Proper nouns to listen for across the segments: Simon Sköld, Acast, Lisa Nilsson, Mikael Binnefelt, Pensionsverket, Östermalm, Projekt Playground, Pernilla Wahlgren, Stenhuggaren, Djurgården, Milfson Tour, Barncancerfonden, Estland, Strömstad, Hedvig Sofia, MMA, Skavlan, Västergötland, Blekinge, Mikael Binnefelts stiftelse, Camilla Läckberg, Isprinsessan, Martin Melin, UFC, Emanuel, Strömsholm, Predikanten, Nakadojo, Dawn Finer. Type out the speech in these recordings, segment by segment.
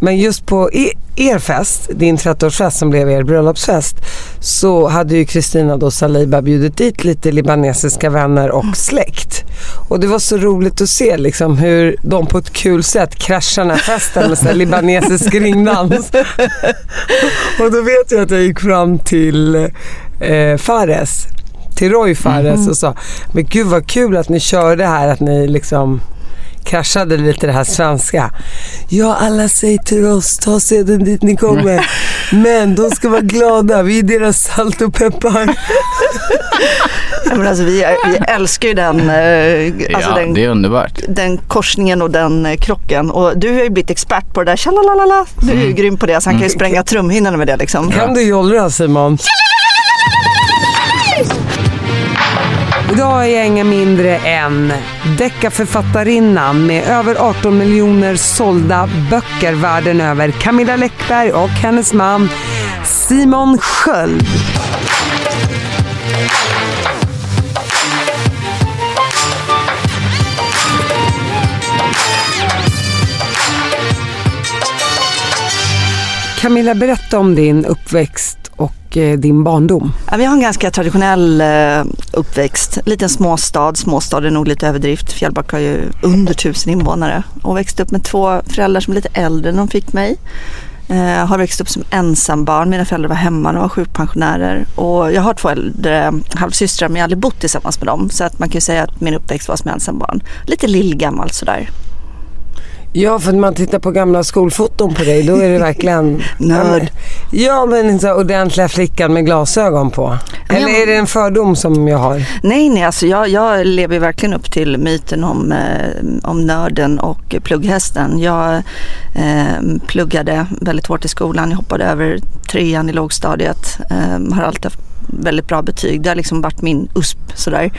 Men just på er fest, din 30-årsfest som blev er bröllopsfest, så hade ju Kristina då Saliba bjudit dit lite libanesiska vänner och släkt. Och det var så roligt att se liksom hur de på ett kul sätt kraschar den här festen med sån libanesisk ringdans. Och då vet jag att jag gick fram till Fares, till Roy Fares och sa, men gud vad kul att ni kör det här, att ni liksom kraschade lite det här svenska. Ja, alla säger till oss, ta sedan dit ni kommer. Men de ska vara glada, vi är deras salt och peppar. Men alltså, vi älskar ju den, alltså ja, den, det är underbart. Den korsningen och den krocken. Och du har ju blivit expert på det där, tjalalala. Du är ju grym på det, så han kan ju spränga trumhinnorna med det liksom. Kan du jollra, Simon? Idag är jag inga mindre än deckarförfattarinnan med över 18 miljoner sålda böcker världen över, Camilla Läckberg och hennes man Simon Sköld. Camilla, berätta om din uppväxt och din barndom. Ja, vi har en ganska traditionell uppväxt. Liten småstad. Småstad är nog lite överdrift. Fjällbacka har ju under 1000 invånare. Och växte upp med två föräldrar som är lite äldre när de fick mig. Har växt upp som ensambarn. Mina föräldrar var hemma, de var sjukpensionärer. Och jag har två äldre halvsystrar, men jag har aldrig bott tillsammans med dem. Så att man kan ju säga att min uppväxt var som ensambarn. Lite lillgammal sådär. Ja, för när man tittar på gamla skolfoton på dig, då är det verkligen nörd. Ja, men inte så ordentliga flickan med glasögon på. Eller är det en fördom som jag har? Nej, alltså jag lever verkligen upp till myten om nörden och plugghästen. Jag pluggade väldigt hårt i skolan. Jag hoppade över 3:an i lågstadiet. Har alltid haft väldigt bra betyg. Det har liksom varit min USP sådär.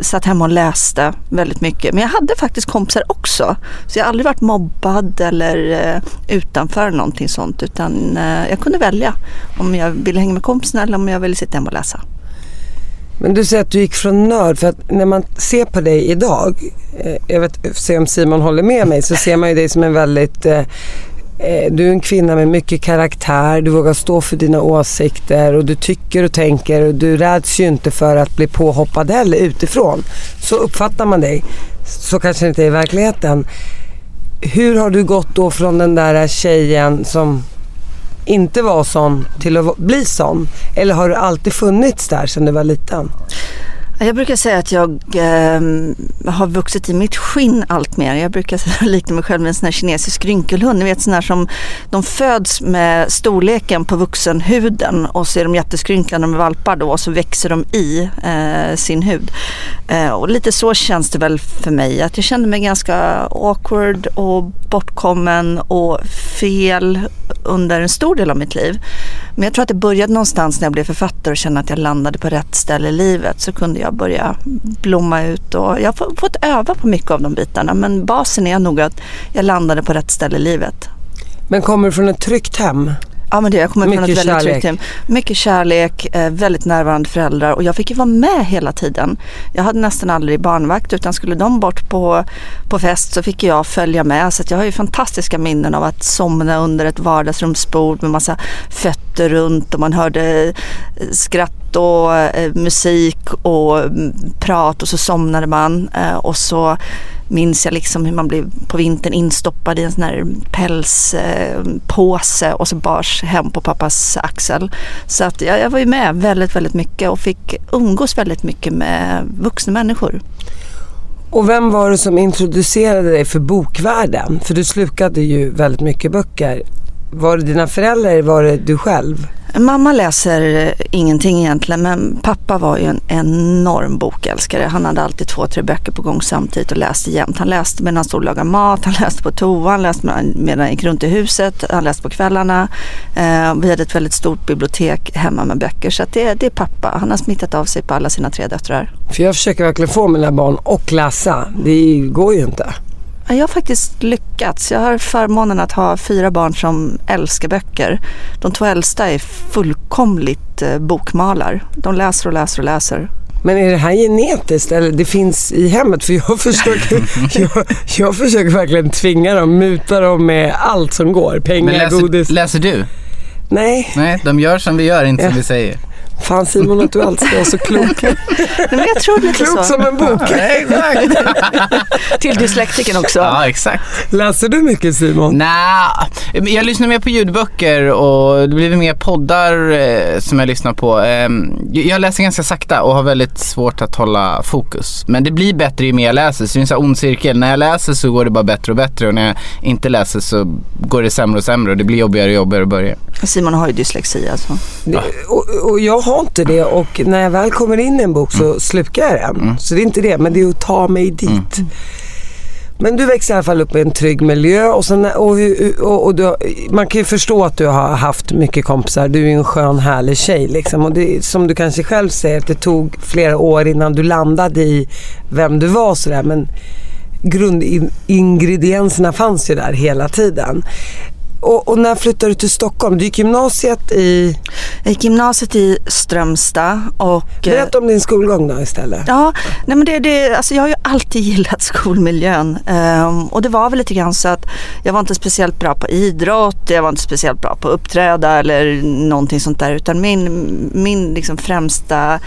Satt hemma och läste väldigt mycket. Men jag hade faktiskt kompisar också. Så jag har aldrig varit mobbad eller utanför någonting sånt. Utan jag kunde välja om jag ville hänga med kompisarna eller om jag ville sitta hemma och läsa. Men du säger att du gick från nörd, för att när man ser på dig idag, jag vet, se om Simon håller med mig, så ser man ju dig som en väldigt... Du är en kvinna med mycket karaktär, du vågar stå för dina åsikter och du tycker och tänker och du räds ju inte för att bli påhoppad eller utifrån. Så uppfattar man dig, så kanske inte i verkligheten. Hur har du gått då från den där tjejen som inte var sån till att bli sån? Eller har du alltid funnits där sedan du var liten? Jag brukar säga att jag har vuxit i mitt skinn allt mer. Jag brukar likna mig själv med en sån här kinesisk rynkelhund. Ni vet, sån här som de föds med storleken på vuxenhuden och så är de jätteskrynklade när de är valpar då, och så växer de i sin hud. Och lite så känns det väl för mig. Att jag kände mig ganska awkward och bortkommen och fel under en stor del av mitt liv. Men jag tror att det började någonstans när jag blev författare och kände att jag landade på rätt ställe i livet, så kunde jag börja blomma ut. Och jag har fått öva på mycket av de bitarna, men basen är nog att jag landade på rätt ställe i livet. Men kommer du från ett tryggt hem? Ja, men det, jag kommer mycket från ett väldigt tryggt hem. Mycket kärlek, väldigt närvarande föräldrar, och jag fick ju vara med hela tiden. Jag hade nästan aldrig barnvakt, utan skulle de bort på fest så fick jag följa med. Så att jag har ju fantastiska minnen av att somna under ett vardagsrumsbord med massa fötter runt, och man hörde skratt och musik och prat, och så somnade man, och så minns jag liksom hur man blev på vintern instoppad i en sån här pälspåse och så bars hem på pappas axel. Så att jag var ju med väldigt, väldigt mycket och fick umgås väldigt mycket med vuxna människor. Och vem var det som introducerade dig för bokvärlden? För du slukade ju väldigt mycket böcker. Var det dina föräldrar eller var det du själv? Mamma läser ingenting egentligen, men pappa var ju en enorm bokälskare. Han hade alltid 2-3 böcker på gång samtidigt och läste jämt. Han läste medan han stod och lagade mat, han läste på toa, han läste medan han gick runt i huset, han läste på kvällarna. Vi hade ett väldigt stort bibliotek hemma med böcker, så att det är pappa. Han har smittat av sig på alla sina 3 döttrar. För jag försöker verkligen få mina barn att läsa, det går ju inte. Jag har faktiskt lyckats. Jag har förmånen att ha 4 barn som älskar böcker. De 2 äldsta är fullkomligt bokmalar. De läser och läser och läser. Men är det här genetiskt eller det finns i hemmet? För jag försöker verkligen tvinga dem, muta dem med allt som går. Pengar, godis. Läser du? Nej. Nej, de gör som vi gör, inte som vi säger. Fan Simon, att du alltid är så klok. Nej, men jag tror lite klok så. Som en bok. Ja, exakt. Till dyslektiken också. Ja, exakt. Läser du mycket, Simon? Nej, jag lyssnar mer på ljudböcker och det blir mer poddar som jag lyssnar på. Jag läser ganska sakta och har väldigt svårt att hålla fokus. Men det blir bättre ju mer jag läser. Så det är en sån här ond cirkel. När jag läser så går det bara bättre och bättre. Och när jag inte läser så går det sämre och sämre. Och det blir jobbigare och jobbigare att börja. Simon har ju dyslexi alltså. Ja. Och jag har inte det, och när jag väl kommer in i en bok så slukar jag den. Så det är inte det, men det är att ta mig dit. Men du växer i alla fall upp i en trygg miljö och du, man kan ju förstå att du har haft mycket kompisar. Du är en skön, härlig tjej liksom. Och det, som du kanske själv säger, att det tog flera år innan du landade i vem du var sådär, men grundingredienserna fanns ju där hela tiden. Och när flyttade du till Stockholm? Du gick gymnasiet i... Jag gick gymnasiet i Strömstad och... Berätta om din skolgång då istället. Ja, nej men alltså jag har ju alltid gillat skolmiljön. Och det var väl lite grann så att jag var inte speciellt bra på idrott. Jag var inte speciellt bra på uppträda eller någonting sånt där. Utan min liksom främsta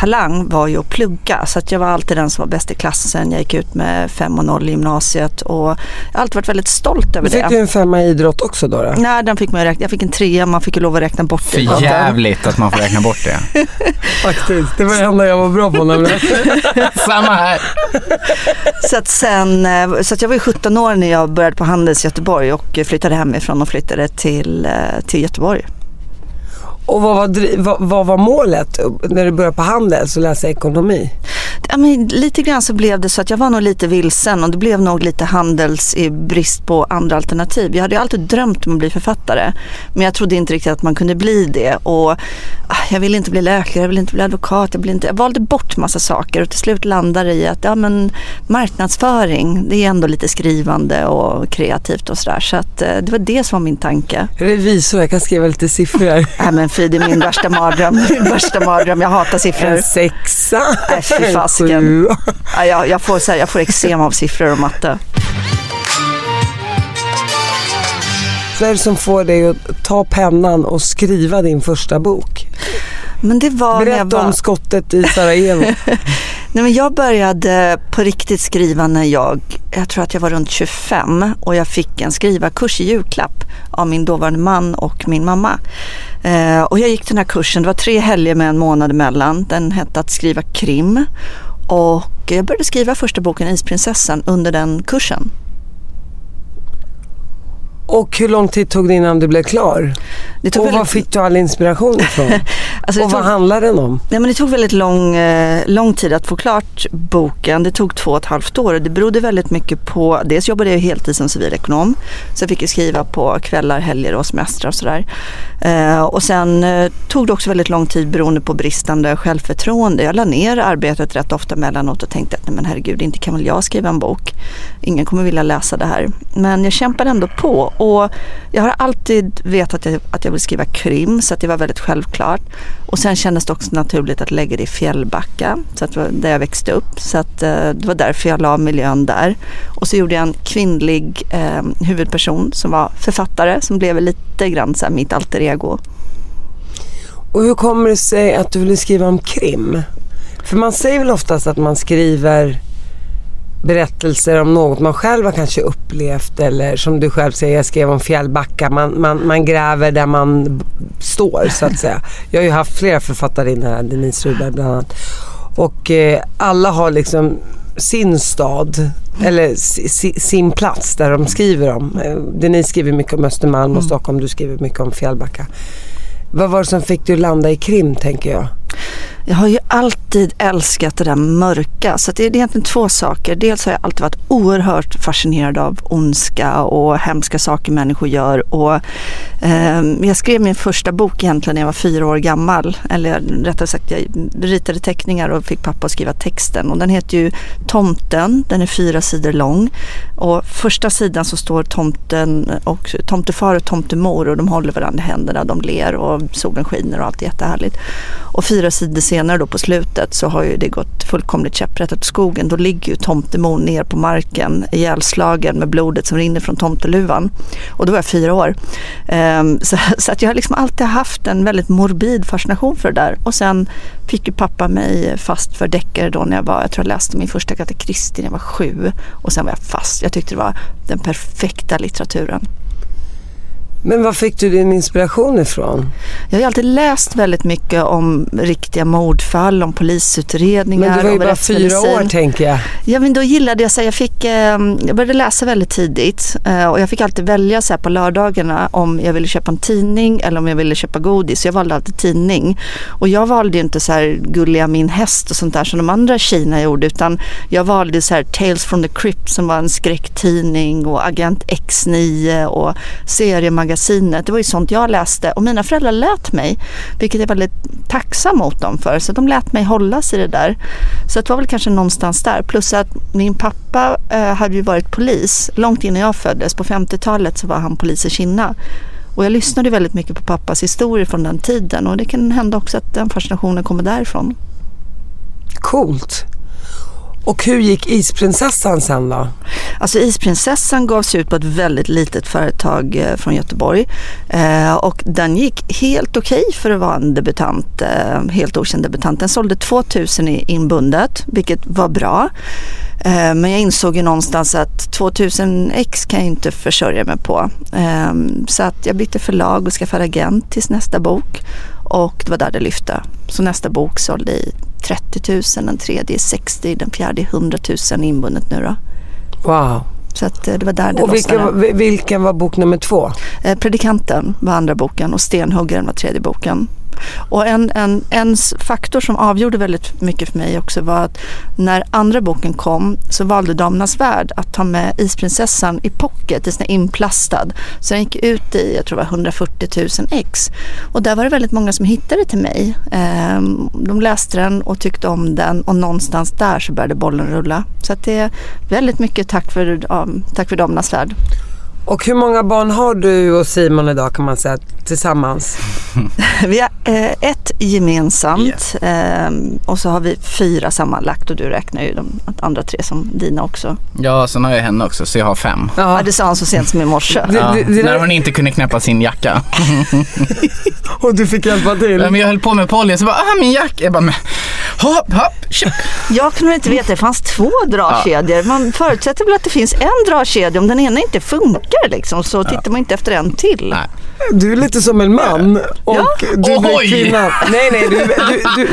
talang var ju att plugga. Så att jag var alltid den som var bäst i klassen. Jag gick ut med 5,0 i gymnasiet. Och jag har alltid varit väldigt stolt över det. Fick du en 5 i idrott också då? Nej, den fick man räkna. Jag fick en 3, man fick ju lov att räkna bort det. För jävligt att man får räkna bort det. Faktiskt, det var det enda jag var bra på nämligen. Samma här. Så att jag var 17 år när jag började på Handels i Göteborg och flyttade hemifrån och flyttade till Göteborg. Och vad var målet när du började på Handels och läsa ekonomi? Ja, men lite grann så blev det så att jag var nog lite vilsen och det blev nog lite Handels i brist på andra alternativ. Jag hade ju alltid drömt om att bli författare, men jag trodde inte riktigt att man kunde bli det. Och jag ville inte bli läkare, jag ville inte bli advokat, jag valde bort massa saker och till slut landade i att ja, men marknadsföring, det är ändå lite skrivande och kreativt och sådär. Så att det var det som var min tanke. Revisor, jag kan skriva lite siffror. Ja, men fy, det är min värsta mardröm. Jag hatar siffror. En 6. Nej, fy fasiken. Jag får eksem av siffror och matte. Vad är det som får dig att ta pennan och skriva din första bok? Men det var Berätta om skottet i Sarajevo. Nej, men jag började på riktigt skriva när jag tror att jag var runt 25 och jag fick en skrivarkurs i julklapp av min dåvarande man och min mamma. Och jag gick den här kursen, det var 3 helger med en månad emellan. Den hette att skriva krim och jag började skriva första boken Isprinsessan under den kursen. Och hur lång tid tog det innan du blev klar? Och var fick du all inspiration ifrån? Alltså och vad handlar den om? Nej, men det tog väldigt lång tid att få klart boken. Det tog 2,5 år. Det berodde väldigt mycket på... Dels jobbade jag heltid som civilekonom. Så jag fick skriva på kvällar, helger och semestrar och sådär. Och sen tog det också väldigt lång tid beroende på bristande självförtroende. Jag la ner arbetet rätt ofta mellanåt och tänkte att nej, men herregud, inte kan väl jag skriva en bok. Ingen kommer vilja läsa det här. Men jag kämpade ändå på. Och jag har alltid vetat att jag vill skriva krim, så att det var väldigt självklart. Och sen kändes det också naturligt att lägga det i Fjällbacka, så att det var där jag växte upp. Så att det var därför jag la miljön där. Och så gjorde jag en kvinnlig huvudperson som var författare, som blev lite grann så här mitt alter ego. Och hur kommer det sig att du ville skriva om krim? För man säger väl oftast att man skriver berättelser om något man själv har kanske upplevt, eller som du själv säger, jag skrev om Fjällbacka, man gräver där man står, så att säga. Jag har ju haft flera författare in här, Denise Rubberg bland annat, och alla har liksom sin stad eller sin plats där de skriver om. Denise skriver mycket om Östermalm och Stockholm, du skriver mycket om Fjällbacka. Vad var det som fick dig landa i Krim, tänker jag? Jag har ju alltid älskat det där mörka, så att det är egentligen två saker. Dels har jag alltid varit oerhört fascinerad av ondska och hemska saker människor gör, och jag skrev min första bok egentligen när jag var 4 år gammal, eller rättare sagt jag ritade teckningar och fick pappa att skriva texten, och den heter ju Tomten, den är 4 sidor lång, och första sidan så står tomten och tomtefar och tomtemor, och de håller varandra i händerna, de ler och solen skiner och allt är jättehärligt, och 4 sidor senare då på slutet så har ju det gått fullkomligt käpprätt åt skogen. Då ligger ju tomtemor ner på marken ihjälslagen med blodet som rinner från tomteluvan. Och då var jag 4 år. Så att jag har liksom alltid haft en väldigt morbid fascination för det där. Och sen fick ju pappa mig fast för deckare då när jag läste min första Katte Kristi när jag var 7. Och sen var jag fast. Jag tyckte det var den perfekta litteraturen. Men var fick du din inspiration ifrån? Jag har ju alltid läst väldigt mycket om riktiga mordfall, om polisutredningar. Men du var ju bara 4 år, tänker jag. Ja, men då gillade jag så här, jag började läsa väldigt tidigt, och jag fick alltid välja så här på lördagarna om jag ville köpa en tidning eller om jag ville köpa godis. Jag valde alltid tidning. Och jag valde ju inte så här Gulliga min häst och sånt där som de andra i Kina gjorde, utan jag valde så här Tales from the Crypt som var en skräcktidning, och Agent X9 och seriemagasin. Det var ju sånt jag läste, och mina föräldrar lät mig, vilket jag är väldigt tacksam mot dem för, så de lät mig hållas i det där, så det var väl kanske någonstans där, plus att min pappa hade ju varit polis långt innan jag föddes, på 50-talet så var han polis i Kina, och jag lyssnade väldigt mycket på pappas historier från den tiden, och det kan hända också att den fascinationen kommer därifrån. Coolt. Och hur gick Isprinsessan sen då? Alltså Isprinsessan gavs ut på ett väldigt litet företag från Göteborg, och den gick helt okej för att vara en debutant, helt okänd debutant. Den sålde 2000 inbundet, vilket var bra. Men jag insåg ju någonstans att 2000 ex kan jag inte försörja mig på. Så att jag bytte förlag och skaffade agent tills nästa bok, och det var där det lyfte. Så nästa bok sålde i 30 000, den tredje 60, den fjärde 100 000 inbundet nu då. Wow. Så att det var där det. Och vilken var bok nummer 2? Predikanten var andra boken, och Stenhuggaren var tredje boken. Och en faktor som avgjorde väldigt mycket för mig också var att när andra boken kom så valde Damernas värld att ta med Isprinsessan i pocket, i sån inplastad, så den gick ut i, jag tror det var 140 000 ex, och där var det väldigt många som hittade till mig, de läste den och tyckte om den, och någonstans där så började bollen rulla, så att det är väldigt mycket tack för Damernas värld. Och hur många barn har du och Simon idag, kan man säga, tillsammans? Vi har ett gemensamt, och så har vi 4 sammanlagt, och du räknar ju de andra 3 som dina också. Ja, sen har jag henne också, så jag har 5. Ja, det sa han så sent som i morse. När hon inte kunde knäppa sin jacka. Och du fick hjälpa till. Ja, men jag höll på med pollen, så bara, min jacka. Jag bara, hopp, köp. Jag kunde inte veta, det fanns 2 dragkedjor. Man förutsätter väl att det finns en dragkedja, om den ena inte funkar. Liksom, så tittar man inte efter en till. Nej. Du är lite som en man, och du blir kvinna. Nej,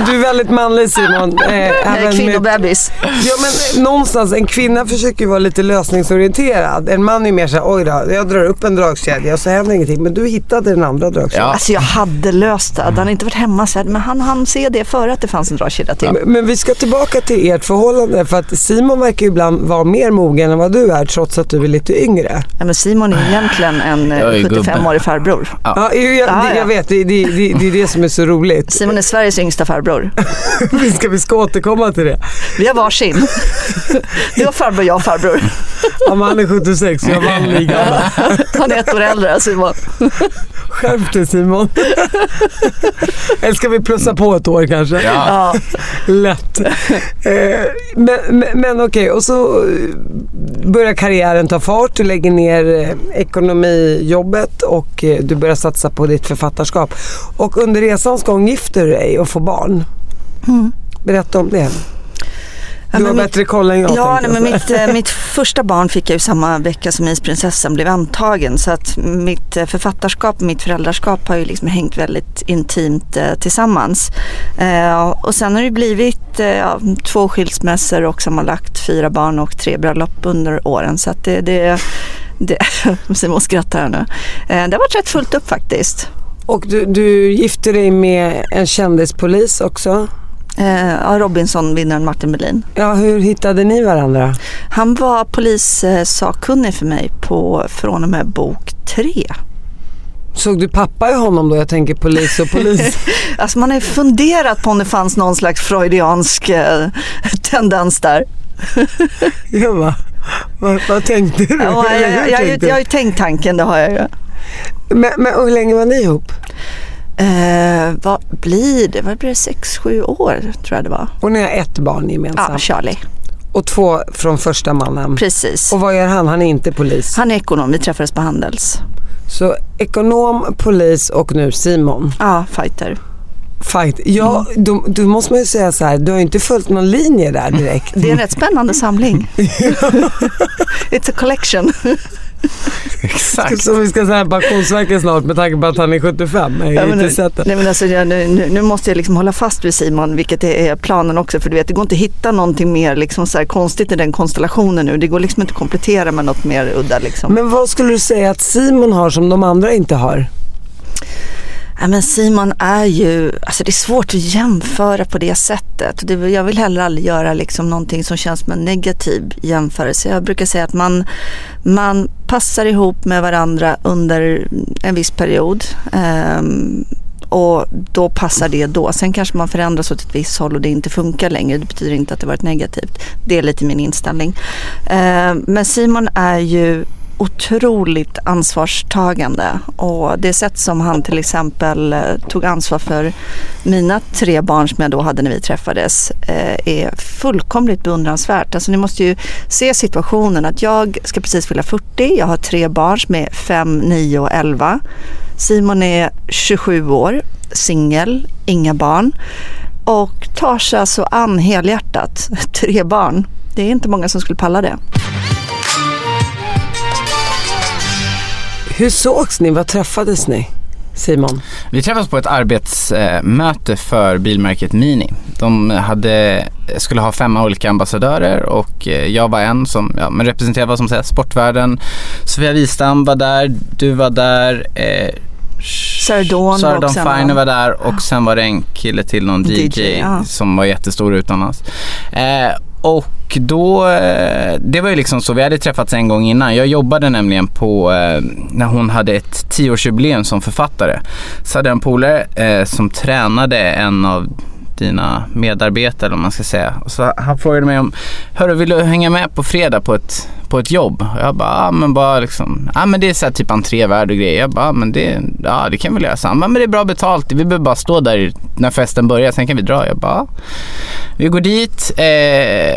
du är väldigt manlig, Simon. Nej, kvinnobebis. Ja, men någonstans, en kvinna försöker ju vara lite lösningsorienterad. En man är mer så här, oj då, jag drar upp en dragkedja och så händer ingenting. Men du hittade den andra dragkedjan. Ja. Alltså jag hade löst det. Han hade inte varit hemma så här, men han ser det före att det fanns en dragkedja till. Men vi ska tillbaka till ert förhållande, för att Simon verkar ju ibland vara mer mogen än vad du är, trots att du är lite yngre. Ja, men Simon är egentligen en 75-årig farbror. Ja, jag vet. Det är det som är så roligt. Simon är Sveriges yngsta farbror. Vi ska återkomma till det. Vi har varsin. Du har farbror, jag har farbror. Ja, men han är 76, jag vann ligan. Han är 1 år äldre, Simon. Skärp dig, Simon. Eller ska vi plussa på 1 år kanske? Ja. Lätt. Men okej, och så börjar karriären ta fart. Du lägger ner ekonomijobbet och du börjar satsa på ditt författarskap, och under resans gång gifter du dig och får barn. Berätta om det. Du har bättre koll än jag. Ja, nej, men mitt första barn fick jag ju samma vecka som Isprinsessan blev antagen. Så att mitt författarskap och mitt föräldraskap har ju liksom hängt väldigt intimt tillsammans. Och sen har det blivit 2 skilsmässor och sammanlagt 4 barn och 3 bröllop under åren. Så att det Simon skrattar här nu. Det har varit rätt fullt upp faktiskt. Och du gifte dig med en kändispolis också? Ja, Robinson-vinnaren Martin Melin. Ja, hur hittade ni varandra? Han var polissakkunnig för mig från och med bok 3. Såg du pappa i honom då? Jag tänker polis och polis. Alltså man har ju funderat på om det fanns någon slags freudiansk tendens där. Ja, va? Vad tänkte du? Ja, jag har ju tänkt tanken, det har jag ju. Men hur länge var ni ihop? Vad blir det 6-7 år tror jag det var. Och ni har 1 barn gemensamt? Ja, Charlie. Och 2 från första mannen? Precis. Och vad gör han? Han är inte polis? Han är ekonom, vi träffades på Handels. Så ekonom, polis och nu Simon? Ja, fighter. Ja, då måste man ju säga så här, du har ju inte följt någon linje där direkt. Det är en rätt spännande samling. It's a collection. Exakt. Som vi ska säga Pensionsverket snart med tanke på att han är 75. Nu måste jag liksom hålla fast vid Simon, vilket är planen också, för du vet, det går inte att hitta någonting mer liksom så här konstigt i den konstellationen nu. Det går liksom inte att komplettera med något mer udda liksom. Men vad skulle du säga att Simon har som de andra inte har? Ja, men Simon är ju, alltså det är svårt att jämföra på det sättet. Jag vill heller aldrig göra liksom någonting som känns som en negativ jämförelse. Jag brukar säga att man passar ihop med varandra under en viss period. Och då passar det då. Sen kanske man förändras åt ett visst håll och det inte funkar längre. Det betyder inte att det varit negativt. Det är lite min inställning. Men Simon är ju otroligt ansvarstagande, och det sätt som han till exempel tog ansvar för mina 3 barn som jag då hade när vi träffades är fullkomligt beundransvärt. Alltså ni måste ju se situationen att jag ska precis fylla 40, jag har 3 barn som är 5, 9 och 11. Simon är 27 år, singel, inga barn, och tar sig alltså an helhjärtat 3 barn. Det är inte många som skulle palla det. Hur sågs ni? Vad träffades ni, Simon? Vi träffades på ett arbetsmöte för bilmärket Mini. De skulle ha 5 olika ambassadörer, och jag var en som representerade vad som sägs sportvärlden. Sofia Wistam var där, du var där, Sir Dawn Finer var där, och sen var det en kille till, någon DJ som var jättestor utan oss. Och då, det var ju liksom så, vi hade träffats en gång innan. Jag jobbade nämligen på, när hon hade ett 10-årsjubileum som författare, så hade en polare som tränade en av dina medarbetare, om man ska säga. Och så han frågade mig om, hörru, vill du hänga med på fredag på ett jobb? Och jag bara, men det är så här typ entrévärd och grejer. Jag bara, det kan vi göra. Så han bara, men det är bra betalt, vi behöver bara stå där när festen börjar, sen kan vi dra. Jag bara, vi går dit.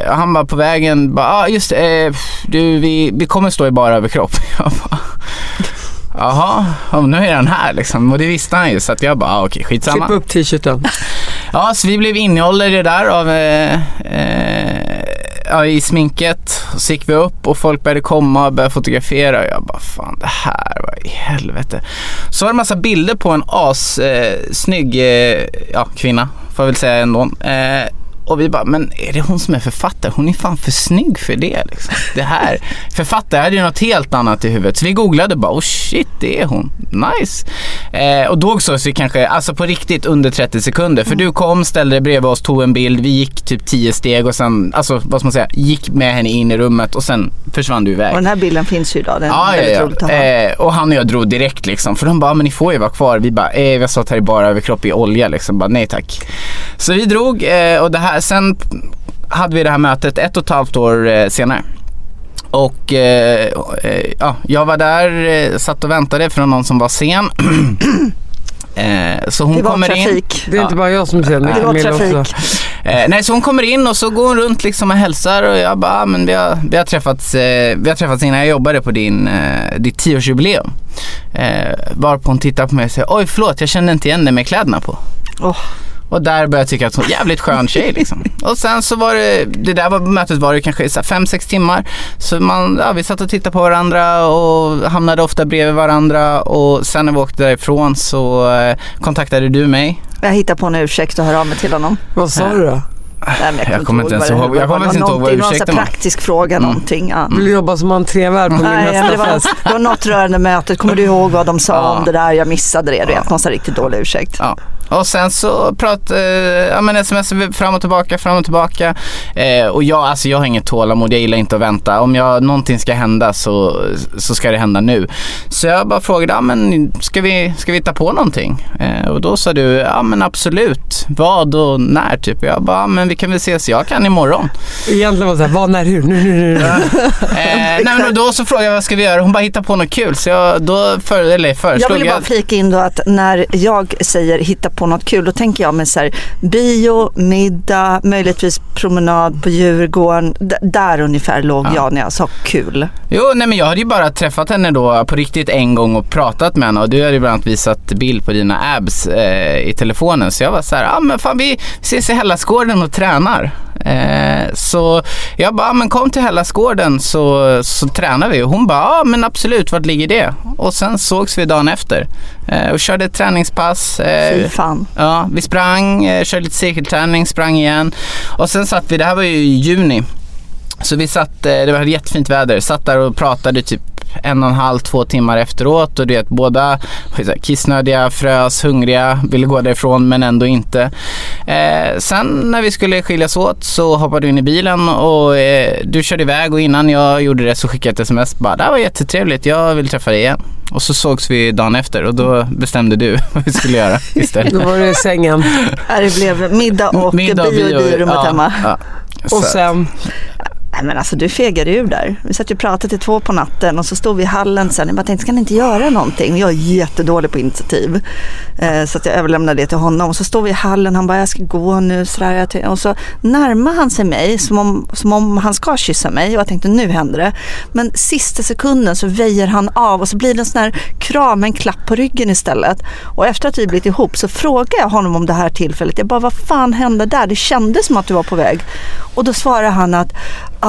Och han bara på vägen, vi kommer stå i bara överkropp. Jag bara, jaha, nu är han här liksom. Och det visste han ju, så att jag bara, okej, skitsamma. Klipp upp t-shirten. Ja, så vi blev innehållare i det där i sminket. Så gick vi upp och folk började komma och började fotografera. Och jag bara, fan, det här var i helvete. Så var det en massa bilder på en snygg kvinna, får jag väl säga ändå. Och vi bara, men är det hon som är författare? Hon är fan för snygg för det liksom. Det här, författare hade ju något helt annat i huvudet. Så vi googlade bara, det är hon. Nice. Och då också så vi kanske, alltså på riktigt under 30 sekunder. För du kom, ställde dig bredvid oss, tog en bild. Vi gick typ 10 steg och sen, alltså vad ska man säga, gick med henne in i rummet. Och sen försvann du iväg. Och den här bilden finns ju idag, den är väldigt roligt att ha. Och han och jag drog direkt liksom. För de bara, men ni får ju vara kvar. Vi bara, vi satt här bara överkropp i olja liksom. Bara, nej tack. Så vi drog, och det här. Sen hade vi det här mötet 1,5 år senare. Och jag var där, satt och väntade för någon som var sen. Så hon kommer in. Det är inte bara jag som ser det. Det var trafik. Så hon kommer in och så går hon runt liksom och hälsar, och jag bara, men vi har träffats innan jag jobbade på ditt 10-årsjubileum. Varpå hon tittar på mig och säger, oj förlåt, jag kände inte igen dig med kläderna på. Och där började jag tycka att hon var jävligt skön tjej liksom. Och sen så var det där var mötet var det kanske 5-6 timmar. Så man, ja, vi satt och tittade på varandra och hamnade ofta bredvid varandra. Och sen när vi åkte därifrån så kontaktade du mig. Jag hittade på en ursäkt och hör av mig till honom. Vad sa du då? Jag kommer inte ens ihåg. Jag kommer inte ihåg vad ursäkten var. Det var en praktisk fråga någonting. Ja. Vill jobba som entrévärd på min nästa fest. Det var något rörande mötet. Kommer du ihåg vad de sa om det där? Jag missade det. Det var en riktigt dålig ursäkt. Ja. Och sen så sms fram och tillbaka. Och jag har inget tålamod. Jag gillar inte att vänta. Om någonting ska hända så ska det hända nu. Så jag bara frågade, ska vi hitta på någonting? Och då sa du, absolut. Vad och när typ? Jag bara, men vi kan väl ses, jag kan imorgon. Egentligen var det såhär, vad, när, hur? Nu. Men då så frågade jag, vad ska vi göra? Hon bara hitta på något kul. Så jag vill bara flika in då att när jag säger hitta på något kul, då tänker jag med så här, bio, middag, möjligtvis promenad på Djurgården. Där ungefär låg jag när jag sa kul. Jo, nej men jag hade ju bara träffat henne då på riktigt en gång och pratat med henne, och du hade ju bland annat visat bild på dina abs i telefonen, så jag var så här, vi ses i Hällaskården och tränar. Så jag bara, kom till Hällaskården så tränar vi. Och hon bara, absolut, vart ligger det? Och sen sågs vi dagen efter och körde ett träningspass. Ja, vi sprang, körde lite cirkelträning, sprang igen. Och sen satt vi, det här var ju i juni, så vi satt, det var jättefint väder, satt där och pratade typ 1,5-2 timmar efteråt, och det båda kissnödiga, frös, hungriga, ville gå därifrån men ändå inte. Sen när vi skulle skiljas åt så hoppade du in i bilen och du körde iväg, och innan jag gjorde det så skickade jag ett sms, bara, det var jättetrevligt, jag vill träffa dig igen. Och så sågs vi dagen efter, och då bestämde du vad vi skulle göra istället. Då var det i sängen. Det blev middag och bio i rummet hemma. Ja. Och sen... Nej men alltså, du fegade ur där. Vi satt ju och pratade till 2 på natten, och så stod vi i hallen sen. Jag bara tänkte, ska ni inte göra någonting? Jag är jättedålig på initiativ. Så att jag överlämnade det till honom. Och så stod vi i hallen, han bara, jag ska gå nu. Och så närmade han sig mig som om han ska kyssa mig. Och jag tänkte, nu händer det. Men sista sekunden så väjer han av, och så blir det en sån här kram, en klapp på ryggen istället. Och efter att vi blivit ihop så frågade jag honom om det här tillfället. Jag bara, vad fan hände där? Det kändes som att du var på väg. Och då svarade han att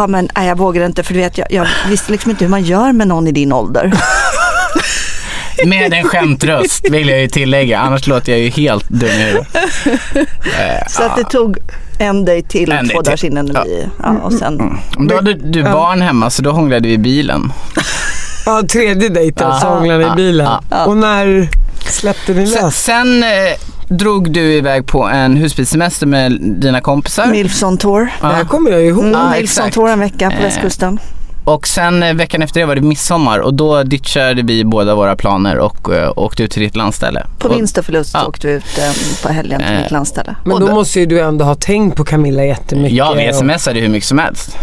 nej, jag vågar inte, för du vet, jag visste liksom inte hur man gör med någon i din ålder. Med en skämtröst vill jag ju tillägga, annars låter jag ju helt dum nu. Så att det tog en dag till, 2 dagar innan vi... Ja, och sen... Då hade du barn hemma, så då hånglade vi i bilen. Ja, 3:e dejten så hånglade i bilen. Och när släppte ni lös? Sen... drog du iväg på en husbilsemester med dina kompisar? Milfson Tour. Ja. Det här kommer jag ihåg. Milfson Tour en vecka på västkusten. Och sen veckan efter det var det midsommar, och då ditchade vi båda våra planer och åkte ut till ditt landställe. På vinst och förlust åkte vi ut på helgen till ditt landställe. Men då måste ju du ändå ha tänkt på Camilla jättemycket. Ja, vi smsade hur mycket som helst.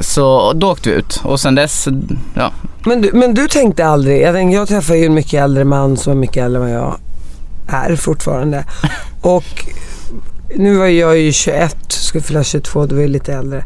Så då åkte vi ut, och sen dess... Ja. Men du tänkte aldrig... Jag träffade ju en mycket äldre man som var mycket äldre än jag är fortfarande, och nu var jag ju 21, skulle fylla 22, då var jag lite äldre.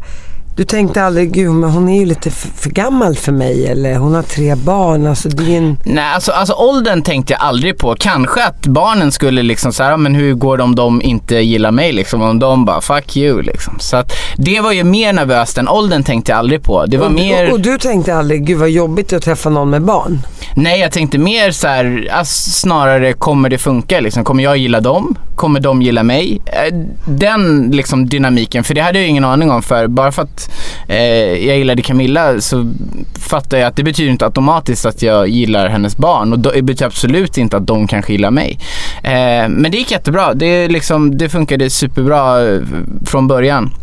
Du tänkte aldrig, gud, men hon är ju lite för gammal för mig, eller hon har 3 barn, alltså det är en... Nej, alltså åldern tänkte jag aldrig på. Kanske att barnen skulle liksom så här, men hur går det om de inte gillar mig liksom, om de bara fuck you liksom. Så att det var ju mer nervöst än åldern, tänkte jag aldrig på. Det var mer... och du tänkte aldrig, gud vad jobbigt att träffa någon med barn? Nej, jag tänkte mer så här, alltså, snarare kommer det funka liksom, kommer jag gilla dem? Kommer de gilla mig? Den liksom dynamiken, för det hade jag ju ingen aning om, för bara för att jag gillade Camilla så fattar jag att det betyder inte automatiskt att jag gillar hennes barn, och det betyder absolut inte att de kanske gillar mig. Men det gick jättebra. Det funkade superbra från början.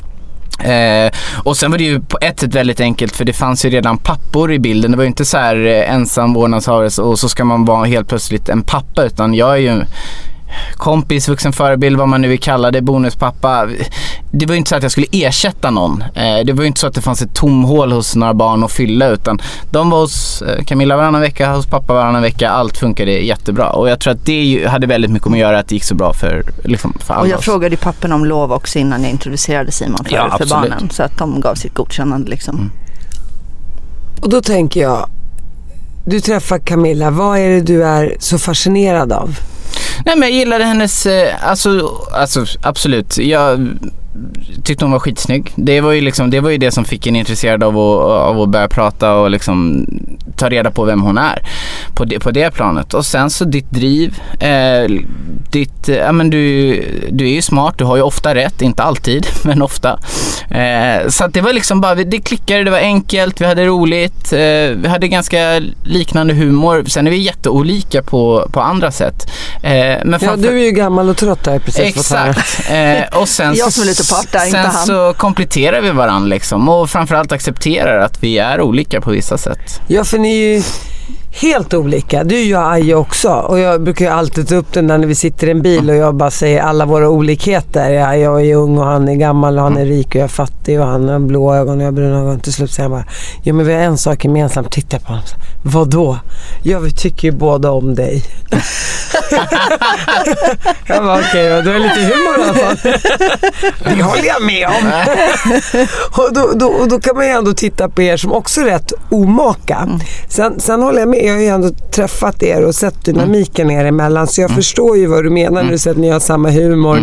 Och sen var det ju på ett sätt väldigt enkelt, för det fanns ju redan pappor i bilden. Det var ju inte så här ensam vårdnadshavare och så ska man vara helt plötsligt en pappa, utan jag är ju kompis, vuxen förebild, vad man nu vill kalla det, bonuspappa. Det var ju inte så att jag skulle ersätta någon. Det var ju inte så att det fanns ett tomhål hos några barn att fylla, utan de var hos Camilla varannan vecka, hos pappa varannan vecka. Allt funkade jättebra, och jag tror att det hade väldigt mycket att göra att det gick så bra för alla. Och jag frågade ju pappan om lov också innan jag introducerade Simon för barnen, så att de gav sitt godkännande liksom. Och då tänker jag, du träffar Camilla, vad är det du är så fascinerad av? Nej, men jag gillade hennes, alltså absolut. Jag tyckte hon var skitsnygg. Det var ju det som fick en intresserad av att börja prata och liksom ta reda på vem hon är på det planet. Och sen så ditt driv, men du är ju smart, du har ju ofta rätt, inte alltid, men ofta. Så att det var liksom bara, det klickade, det var enkelt, vi hade roligt, vi hade ganska liknande humor. Sen är vi jätteolika på andra sätt. Men framför... Ja, du är ju gammal och trött där precis. Exakt. Och sen Sen så kompletterar vi varandra liksom, och framförallt accepterar att vi är olika på vissa sätt. Ja, för ni är ju helt olika. Du är ju Aja också, och jag brukar ju alltid ta upp den när vi sitter i en bil och jag bara säger alla våra olikheter. Jag är ung och han är gammal och han är rik och jag är fattig och han har blå ögon och jag har bruna ögon. Till slut säger han bara, ja men vi har en sak gemensamt, titta på honom. Vadå? Ja, vi tycker ju båda om dig. Jag bara okej, då är lite humor i alla fall. Det håller jag med om. Och då kan man ju ändå titta på er som också är rätt omaka. Sen håller jag med, jag har ju ändå träffat er och sett dynamiken er emellan, så jag förstår ju vad du menar när du säger att ni har samma humor,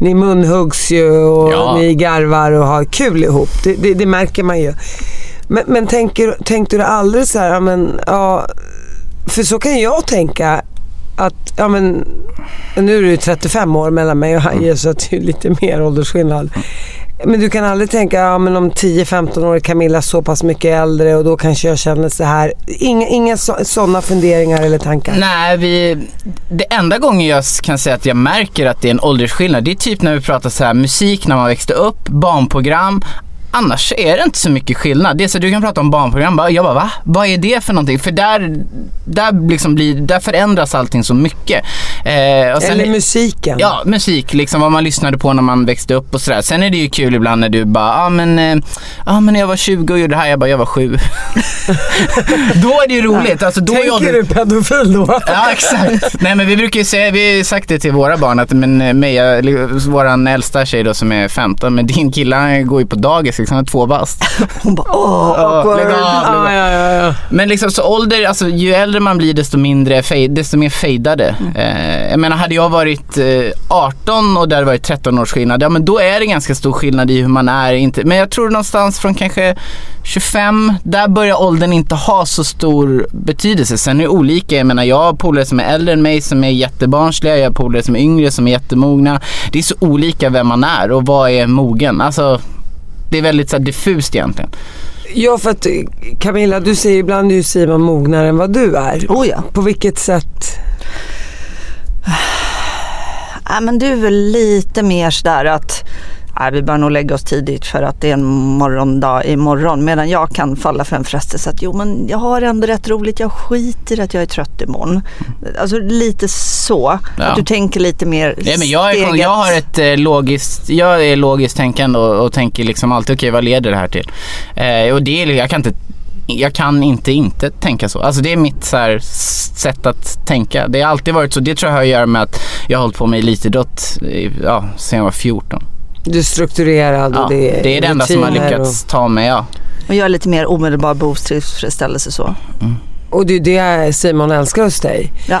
ni munhuggs ju och ni garvar och har kul ihop. Det märker man ju. Men tänkte du aldrig så här, men ja, för så kan jag tänka att, ja men nu är du 35 år mellan mig och Haje, så att det är lite mer åldersskillnad. Men du kan aldrig tänka, ja men om 10-15 år är Camilla så pass mycket äldre och då kanske jag känner så här. Inga sådana funderingar eller tankar? Nej, det enda gången jag kan säga att jag märker att det är en åldersskillnad, det är typ när vi pratar så här musik när man växte upp, barnprogram. Annars är det inte så mycket skillnad. Det är så du kan prata om barnprogram, jag bara va? Vad är det för någonting? För där liksom där förändras allting så mycket. Och sen, eller musiken. Ja, musik liksom, vad man lyssnade på när man växte upp och sådär. Sen är det ju kul ibland när du bara men jag var 20 och gjorde det här, jag var 7. Då är det ju roligt. Alltså, då tänker du pedofil då? Ja, exakt. Nej, men vi brukar ju säga, vi har sagt det till våra barn att våran äldsta tjej då som är 15, men din kille går ju på dagis. Han har 2 bast. Hon bara, lägg av. Men liksom så ålder, alltså ju äldre man blir desto mindre desto mer fejdade. Jag menar, hade jag varit 18 och där varit 13 års skillnad, ja men då är det ganska stor skillnad i hur man är, inte. Men jag tror någonstans från kanske 25, där börjar åldern inte ha så stor betydelse. Sen är det olika, jag menar, jag har polare som är äldre än mig som är jättebarnsliga, jag har polare som är yngre som är jättemogna. Det är så olika vem man är och vad är mogen, alltså. Det är väldigt så här diffust egentligen. Ja, för att Camilla, du säger ibland ju Simon mognare än vad du är. Oh ja. På vilket sätt? Ja, men du är väl lite mer sådär att vi bör nog lägga oss tidigt för att det är en morgondag imorgon. Medan jag kan falla för en frestelse att men jag har ändå rätt roligt, jag skiter att jag är trött imorgon. Alltså lite så, att du tänker lite mer. Nej, men jag är logiskt tänkande och tänker liksom alltid okej, vad leder det här till? Och det är, jag kan inte tänka så. Alltså det är mitt så här sätt att tänka. Det har alltid varit så, det tror jag har att göra med att jag har hållit på med elitidrott sen jag var 14. Du är strukturerad och det är det enda som har lyckats ta med. Ja. Och gör lite mer omedelbar behovstillfredsställelse så. Mm. Och det är det Simon älskar hos dig. Ja.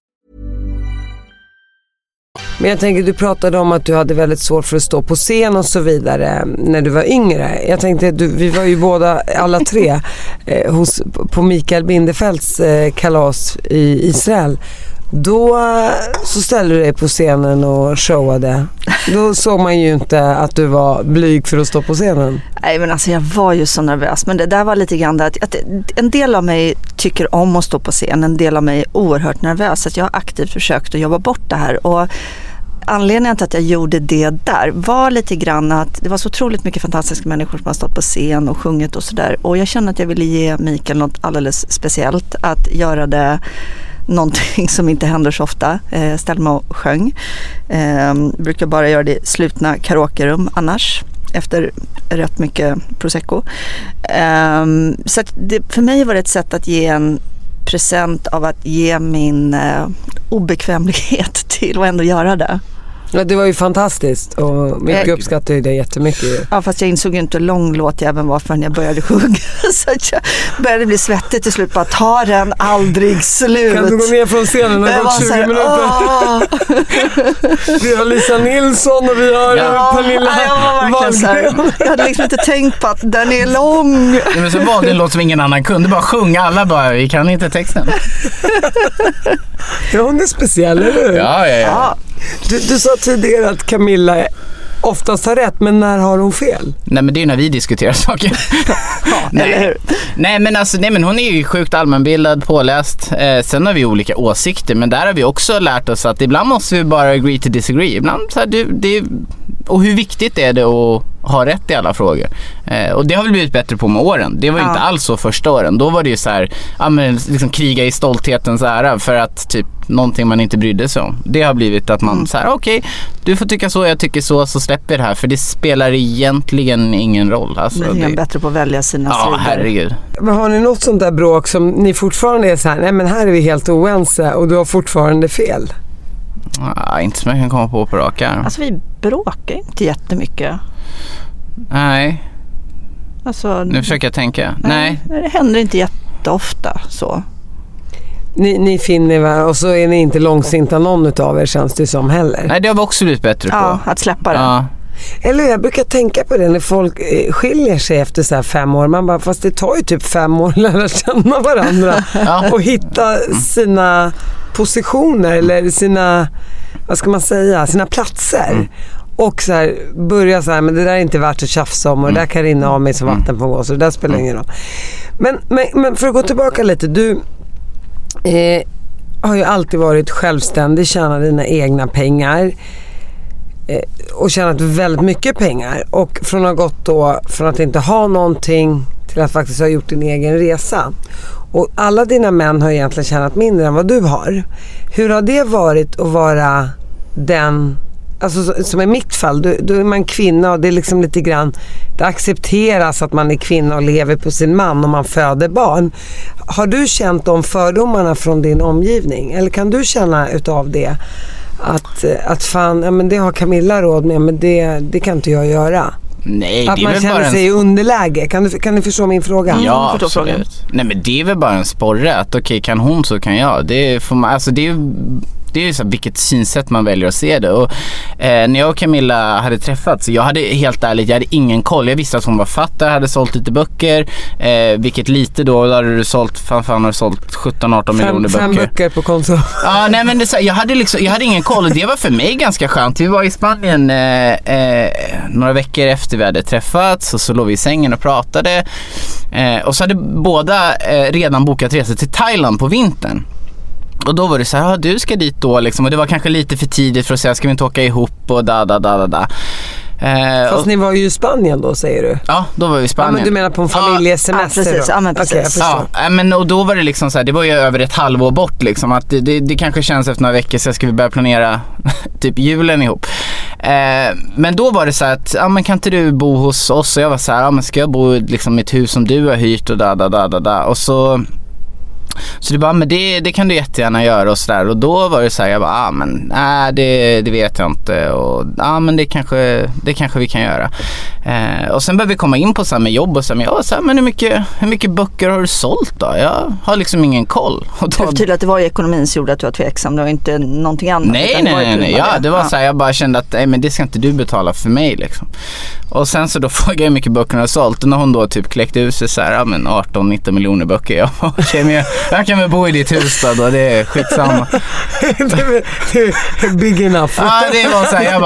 Men jag tänker, du pratade om att du hade väldigt svårt för att stå på scen och så vidare när du var yngre. Jag tänkte, vi var ju båda, alla tre, på Mikael Binnefelts kalas i Israel. Då så ställde du dig på scenen och showade. Då såg man ju inte att du var blyg för att stå på scenen. Nej, men alltså jag var ju så nervös. Men det där var lite grann att en del av mig tycker om att stå på scen. En del av mig är oerhört nervös. Att jag har aktivt försökt att jobba bort det här. Och anledningen till att jag gjorde det där var lite grann att det var så otroligt mycket fantastiska människor som har stått på scen och sjungit och sådär. Och jag kände att jag ville ge Mikael något alldeles speciellt. Att göra det... någonting som inte händer så ofta. Ställde mig och sjöng. Brukar bara göra det i slutna karaokerum annars. Efter rätt mycket prosecco. Så att det, för mig var det ett sätt att ge en present av att ge min obekvämlighet till och ändå göra det. Ja, det var ju fantastiskt och mycket uppskattade ju det jättemycket. Ja, fast jag insåg ju inte hur lång låt jag även var förrän jag började sjunga. Så att jag började bli svettig till slut. Bara, ta den aldrig slut. Kan du gå ner från scenen? Det var 20 minuter. Vi har Lisa Nilsson och vi har Pernilla Wahlgren. Jag hade liksom inte tänkt på att den är lång. Ja, men så var det en låt som ingen annan kunde. Bara sjunga alla bara, vi kan inte texten. Ja, hon är speciell, eller hur? Ja. Du sa tidigare att Camilla oftast har rätt, men när har hon fel? Nej, men det är ju när vi diskuterar saker. Nej, men hon är ju sjukt allmänbildad, påläst. Sen har vi olika åsikter, men där har vi också lärt oss att ibland måste vi bara agree to disagree. Ibland så här, och hur viktigt är det att ha rätt i alla frågor. Och det har väl blivit bättre på med åren. Det var ju inte alls så första åren. Då var det ju så här, liksom kriga i stolthetens ära för att typ någonting man inte brydde sig om. Det har blivit att man så här, okej, du får tycka så, jag tycker så släpper det här. För det spelar egentligen ingen roll. Alltså, det är bättre på att välja sina sidor. Ja, herregud. Men har ni något sånt där bråk som ni fortfarande är så här, nej men här är vi helt oense och du har fortfarande fel? Nej, inte som jag kan komma på raka. Alltså vi bråkar inte jättemycket. Nej. Alltså, nu försöker jag tänka. Nej. Det händer inte jätteofta så. Ni finner varandra och så är ni inte långsinta någon utav er, känns det som, heller. Nej, det har vi också blivit bättre på. Ja, att släppa det. Ja. Eller jag brukar tänka på det när folk skiljer sig efter så här 5 år. Man bara, fast det tar ju typ 5 år att lära känna varandra. Och hitta sina positioner eller sina, vad ska man säga, sina platser. Och så här, börja så här, men det där är inte värt att tjafsa om och det där kan rinna av mig som vatten på gås och det där spelar ingen roll. Men för att gå tillbaka lite, du har ju alltid varit självständig, tjänat dina egna pengar och tjänat väldigt mycket pengar, och från att ha gått då från att inte ha någonting till att faktiskt ha gjort din egen resa. Och alla dina män har egentligen tjänat mindre än vad du har. Hur har det varit att vara den, alltså som i mitt fall, då är man kvinna och det är liksom lite grann, det accepteras att man är kvinna och lever på sin man om man föder barn. Har du känt de fördomarna från din omgivning? Eller kan du känna utav det? Att fan, ja men det har Camilla råd med, men det kan inte jag göra. Nej, att man känner sig i underläge. Kan du förstå min fråga? Ja, absolut. Nej, men det är väl bara en sporre att okej, kan hon så kan jag. Det får man, alltså det är ju så vilket synsätt man väljer att se det. Och när jag och Camilla hade träffats, jag hade helt ärligt, jag hade ingen koll. Jag visste att hon var fattig, hade sålt lite böcker, vilket lite då hade du sålt, fan har du sålt 17-18 miljoner böcker. 5 böcker på konto. Ja, nej men det, jag hade ingen koll, och det var för mig ganska skönt. Vi var i Spanien några veckor efter vi hade träffats, och så låg vi i sängen och pratade. Och så hade båda redan bokat resor till Thailand på vintern. Och då var det så här, du ska dit då liksom. Och det var kanske lite för tidigt för att säga, ska vi inte åka ihop och da. Fast ni var ju i Spanien då, säger du? Ja, då var vi i Spanien. Ja, men du menar på en familjesemester? Ja, precis. Okay, men, och då var det liksom så här, det var ju över ett halvår bort liksom, att det kanske känns efter några veckor, så ska vi börja planera typ julen ihop. Men då var det så här att, men kan inte du bo hos oss? Och jag var så här, men ska jag bo liksom i ett hus som du har hyrt och da. Och så Så det bara, men det kan du jättegärna göra och sådär. Och då var det såhär, jag bara, det vet jag inte. Och men det kanske vi kan göra. Och sen började vi komma in på så här med jobb och så här, men hur mycket böcker har du sålt då? Jag har liksom ingen koll. Och då... Det var att det var i ekonomin som gjorde att du var tveksam, det var inte någonting annat. Nej. Ja, det var så här, jag bara kände att men det ska inte du betala för mig liksom. Och sen så då frågade jag hur mycket böcker har sålt, och när hon då typ kläckte ut sig så här, 18-19 miljoner böcker. Jag bara, okej, men jag kan väl bo i ditt hus då, det är skitsamma. det är big enough. Ja, det var så här, jag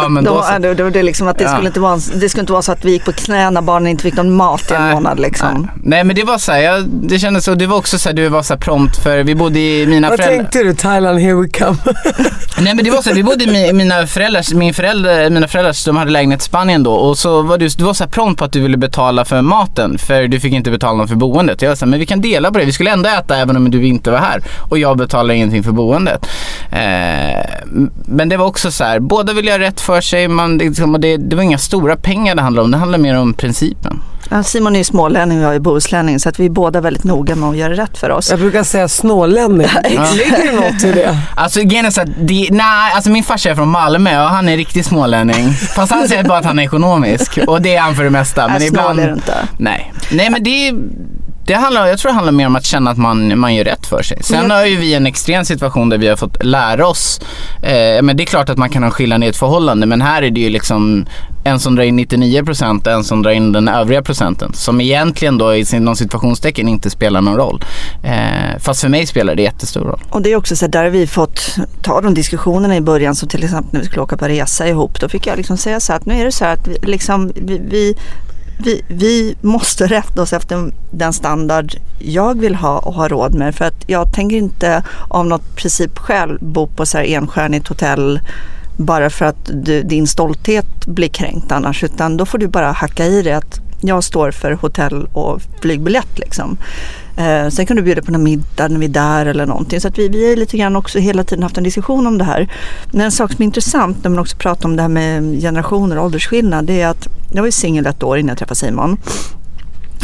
bara, men då så... det liksom att det skulle inte vara, det skulle inte vara så att vi gick på knä när barnen inte fick någon mat i en månad liksom. Nej, men det var så här, det kändes så, det var också så här, du var så här prompt, för vi bodde i mina föräldrar. Vad tänkte du, Thailand here we come? Nej, men det var så här, vi bodde i mina föräldrar, de hade lägenhet i Spanien då, och så var du var så här prompt på att du ville betala för maten, för du fick inte betala någon för boendet. Jag sa, men vi kan dela på det, vi skulle ändå äta även om du inte var här, och jag betalar ingenting för boendet. Men det var också så här, båda ville göra rätt för sig, men det var inga stora pengar det handlade om, det handlade mer om principen. Simon är ju smålänning och jag är bohuslänning, så att vi är båda väldigt noga med att göra rätt för oss. Jag brukar säga snålänning. Ligger något i det? Alltså, min farsa är från Malmö och han är riktigt smålänning. Fast han säger bara att han är ekonomisk, och det är han för det mesta. Men ibland... är inte. Nej, men det är... jag tror det handlar mer om att känna att man gör rätt för sig. Sen har ju vi en extrem situation där vi har fått lära oss. Men det är klart att man kan ha skillnad i ett förhållande, men här är det ju liksom en som drar in 99%, en som drar in den övriga procenten, som egentligen då i någon situationstecken inte spelar någon roll. Fast för mig spelar det jättestor roll. Och det är också så här, där har vi fått ta de diskussionerna i början, som till exempel när vi skulle åka på resa ihop, då fick jag liksom säga så här, att nu är det så här att vi måste rätta oss efter den standard jag vill ha och ha råd med, för att jag tänker inte av något principskäl bo på så här enstjärnigt hotell bara för att din stolthet blir kränkt annars, utan då får du bara hacka i det att jag står för hotell och flygbiljett liksom. Sen kan du bjuda på någon middag när vi är där eller någonting, så att vi är lite grann också hela tiden haft en diskussion om det här. Men en sak som är intressant när man också pratar om det här med generationer och åldersskillnad, det är att jag var ju singel ett år innan jag träffade Simon,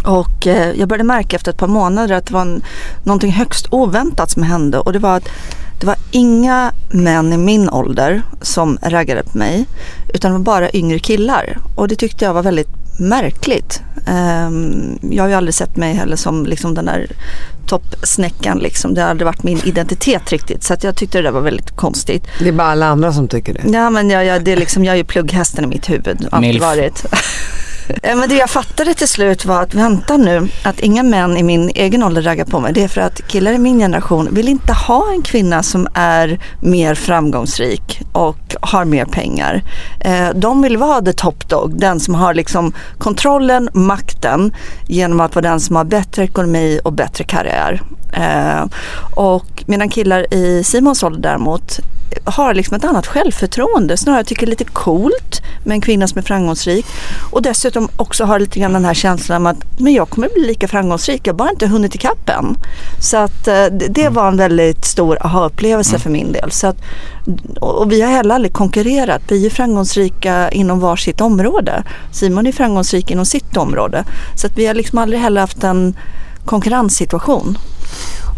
och jag började märka efter ett par månader att det var någonting högst oväntat som hände, och det var att det var inga män i min ålder som raggade på mig, utan det var bara yngre killar, och det tyckte jag var väldigt märkligt. Jag har ju aldrig sett mig heller som liksom den där toppsnäckan liksom. Det har aldrig varit min identitet riktigt, så att jag tyckte det där var väldigt konstigt. Det är bara alla andra som tycker det. Ja, men det är liksom, jag är ju plugghästen i mitt huvud, alltid varit. Men det jag fattade till slut var att vänta nu, att inga män i min egen ålder raggar på mig, det är för att killar i min generation vill inte ha en kvinna som är mer framgångsrik och har mer pengar. De vill vara the top dog, den som har liksom kontrollen, makten, genom att vara den som har bättre ekonomi och bättre karriär. Och medan killar i Simons ålder däremot har liksom ett annat självförtroende, snarare tycker det är lite coolt med en kvinna som är framgångsrik, och dessutom också har lite grann den här känslan om att men jag kommer bli lika framgångsrik, jag bara inte hunnit i kappen. Så att det var en väldigt stor aha-upplevelse för min del. Så att, och vi har heller aldrig konkurrerat, vi är framgångsrika inom varsitt område, Simon är framgångsrik inom sitt område, så att vi har liksom aldrig heller haft en konkurrenssituation.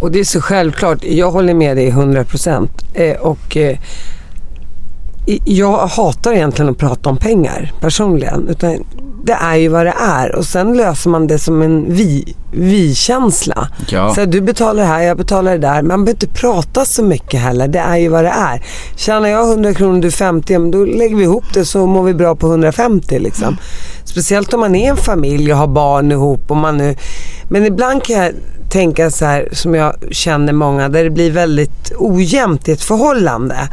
Och det är så självklart, jag håller med dig 100%. Och jag hatar egentligen att prata om pengar personligen, utan det är ju vad det är, och sen löser man det som en vi-känsla. Ja. Så du betalar det här, jag betalar det där, man behöver inte prata så mycket heller, det är ju vad det är. Tjänar jag 100 kronor, du 50, men då lägger vi ihop det så mår vi bra på 150 liksom. Speciellt om man är en familj och har barn ihop och man nu... Men ibland kan jag tänka så här, som jag känner många, där det blir väldigt ojämnt i ett förhållande.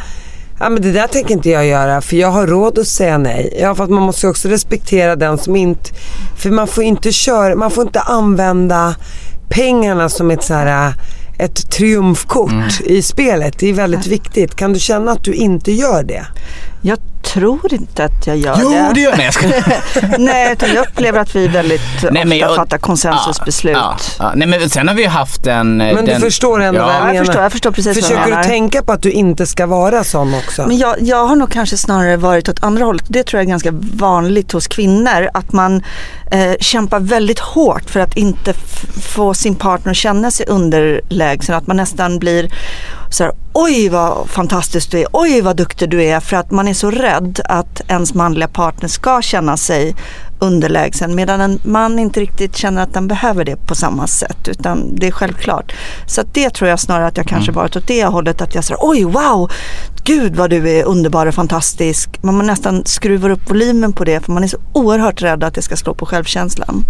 Ja, men det där tänker inte jag göra, för jag har råd att säga nej. Ja, för att man måste också respektera den som inte... För man får inte köra, man får inte använda pengarna som ett så här... ett triumfkort i spelet. Det är väldigt viktigt. Kan du känna att du inte gör det? Jag tror inte att jag gör det. Jo, det gör jag. Nej, jag upplever att vi väldigt ofta fattar konsensusbeslut. Nej, men sen har vi haft en... Men du förstår ändå vad jag menar. Jag förstår precis vad jag menar. Försöker du tänka på att du inte ska vara sån också? Men jag har nog kanske snarare varit åt andra hållet. Det tror jag är ganska vanligt hos kvinnor. Att man kämpar väldigt hårt för att inte få sin partner att känna sig underlägsen. Att man nästan blir... Så här, oj vad fantastisk du är, oj vad duktig du är, för att man är så rädd att ens manliga partner ska känna sig underlägsen, medan en man inte riktigt känner att den behöver det på samma sätt, utan det är självklart. Så att det tror jag snarare att jag kanske varit åt det hållet, att jag säger oj wow, gud vad du är underbar och fantastisk, men man nästan skruvar upp volymen på det för man är så oerhört rädd att det ska slå på självkänslan.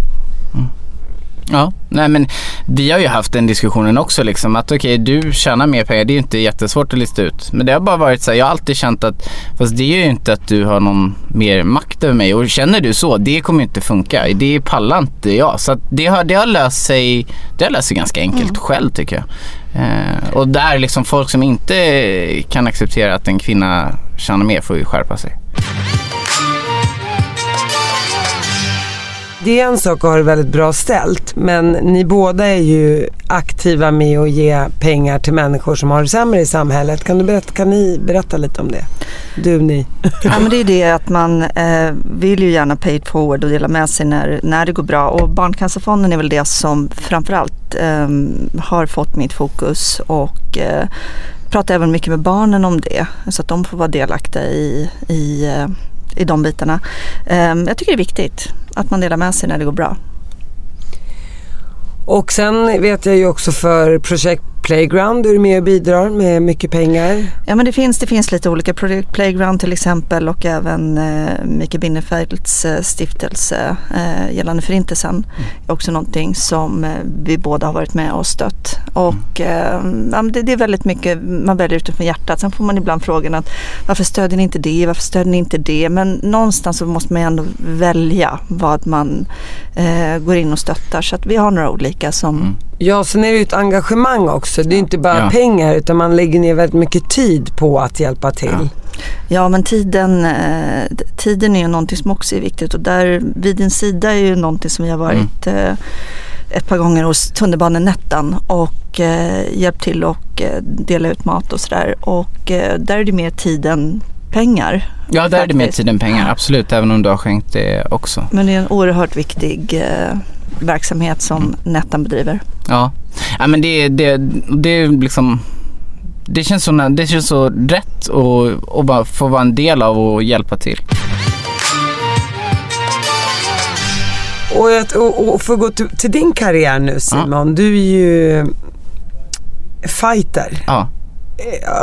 Ja, nej men vi har ju haft den diskussionen också liksom, att okej, du tjänar mer pengar, det är ju inte jättesvårt att lista ut, men det har bara varit så här, jag har alltid känt att fast det är ju inte att du har någon mer makt över mig, och känner du så, det kommer ju inte funka, det pallar inte jag, så att det har löst sig ganska enkelt själv tycker jag. Och där liksom folk som inte kan acceptera att en kvinna tjänar mer får ju skärpa sig. Det är en sak har väldigt bra ställt, men ni båda är ju aktiva med att ge pengar till människor som har det sämre i samhället. Kan ni berätta lite om det? Ni. Ja, men det är det att man vill ju gärna pay it forward och dela med sig när det går bra. Och Barncancerfonden är väl det som framförallt har fått mitt fokus, och pratar även mycket med barnen om det så att de får vara delaktiga i de bitarna. Jag tycker det är viktigt att man delar med sig när det går bra. Och sen vet jag ju också för Projekt Playground, du är med och bidrar med mycket pengar. Ja, men det finns lite olika. Projekt Playground till exempel, och även Mikael Binnefelts stiftelse gällande Förintelsen är också någonting som vi båda har varit med och stött. Och det är väldigt mycket, man väljer utifrån hjärtat. Sen får man ibland frågan att varför stödjer ni inte det, varför stödjer ni inte det? Men någonstans så måste man ändå välja vad man går in och stöttar. Så att vi har några olika som... Ja, sen är det ju ett engagemang också. Det är inte bara pengar, utan man lägger ner väldigt mycket tid på att hjälpa till. Ja, men tiden är ju någonting som också är viktigt. Och där vid din sida är ju någonting som jag har varit ett par gånger hos tunnelbanenätten och hjälpt till och dela ut mat och sådär. Och där är det mer tiden pengar. Ja, där är det mer tiden pengar, absolut. Även om du har skänkt det också. Men det är en oerhört viktig... verksamhet som nätten bedriver. Ja, men det liksom, det känns så rätt och bara få vara en del av och hjälpa till. Och för att gå till din karriär nu, Simon, du är ju fighter. Ja.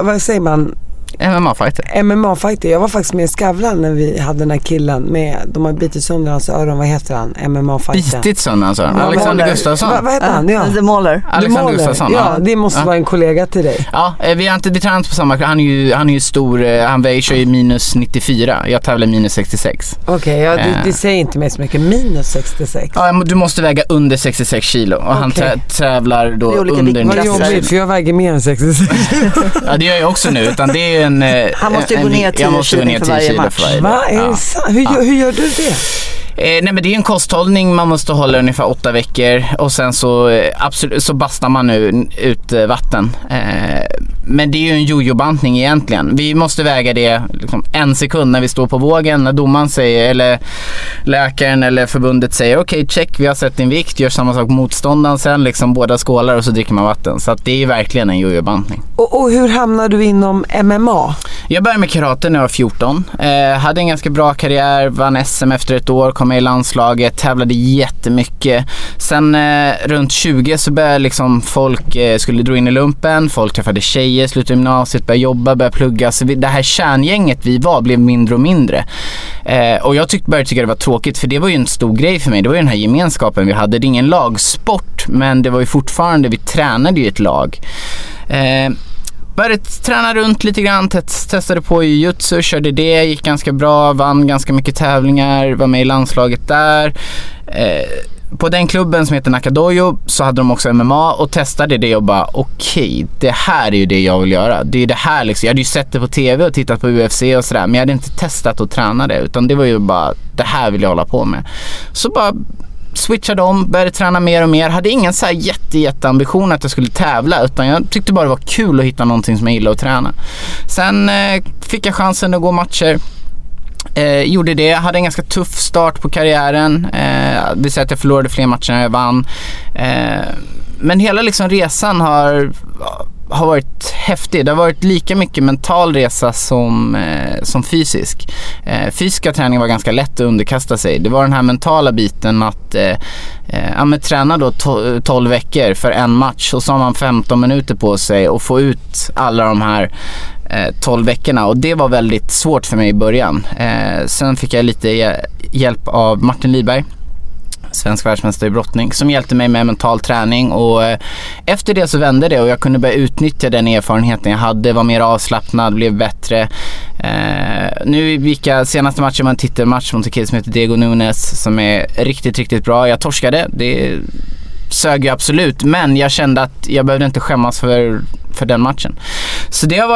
Vad säger man? MMA-fighter. MMA-fighter. Jag var faktiskt med i Skavlan när vi hade den här killen med, de har bitit sönder hans öron. Vad heter han? MMA-fighter. Bitit sönder hans öron? Alexander Gustafsson. Vad heter han? Ja. The Mauler. Alexander Gustafsson. Ja, det måste vara en kollega till dig. Ja, vi har inte tränat på samma. Han är ju stor. Han väger ju minus 94. Jag tävlar minus 66. Okej, det säger inte mig så mycket. Minus 66. Ja, du måste väga under 66 kilo. Och han tävlar då under 90 kilo. Vad jobbigt, för jag väger mer än 66 kilo. Ja, det gör jag också nu. Utan det är han måste gå ner 10 kilo för varje match. Hur gör du det? Nej, men det är en kosthållning. Man måste hålla ungefär 8 veckor. Och sen så bastar man nu ut vatten. Men det är ju en jojobantning egentligen. Vi måste väga det liksom, 1 sekund när vi står på vågen. När domaren säger, eller läkaren eller förbundet säger okej, check, vi har sett din vikt. Gör samma sak motståndaren sen. Liksom, båda skålar och så dricker man vatten. Så att det är ju verkligen en jojobantning. Och hur hamnar du inom MMA? Jag började med karate när jag var 14. Hade en ganska bra karriär. Vann SM efter ett år. Kom med i landslaget, tävlade jättemycket. Sen runt 20 så började liksom folk skulle dra in i lumpen, folk träffade tjejer, slutade gymnasiet, började jobba, började plugga. Så det här kärngänget vi var blev mindre och mindre. Och jag började tycka det var tråkigt, för det var ju en stor grej för mig. Det var ju den här gemenskapen vi hade. Det är ingen lagsport, men det var ju fortfarande, vi tränade ju ett lag. Började träna runt lite grann, testade på jiu-jitsu, körde det, gick ganska bra, vann ganska mycket tävlingar, var med i landslaget där. på den klubben som heter Nakadojo så hade de också MMA och testade det och bara okej, det här är ju det jag vill göra. Det är det här liksom. Jag hade ju sett det på TV och tittat på UFC och sådär, men jag hade inte testat och träna det, utan det var ju bara det här vill jag hålla på med. Så bara switchade om, började träna mer och mer. Hade ingen så här jätteambition att jag skulle tävla, utan jag tyckte bara det var kul att hitta någonting som jag gillade att träna. Sen fick jag chansen att gå matcher. Gjorde det, hade en ganska tuff start på karriären. Det vill säga att jag förlorade fler matcher än jag vann. Men hela liksom resan har varit häftig. Det har varit lika mycket mental resa som fysisk. Fysiska träning var ganska lätt att underkasta sig. Det var den här mentala biten att träna då 12 veckor för en match, och så har man 15 minuter på sig och få ut alla de här 12 veckorna, och det var väldigt svårt för mig i början. Sen fick jag lite hjälp av Martin Lidberg, svensk världsmästare i brottning, som hjälpte mig med mental träning, och efter det så vände det och jag kunde börja utnyttja den erfarenheten jag hade, var mer avslappnad, blev bättre. Nu gick jag senaste matchen var en titelmatch mot en kille som heter Diego Nunes, som är riktigt, riktigt bra. Jag torskade, det sög jag absolut, men jag kände att jag behövde inte skämmas för den matchen. Så det har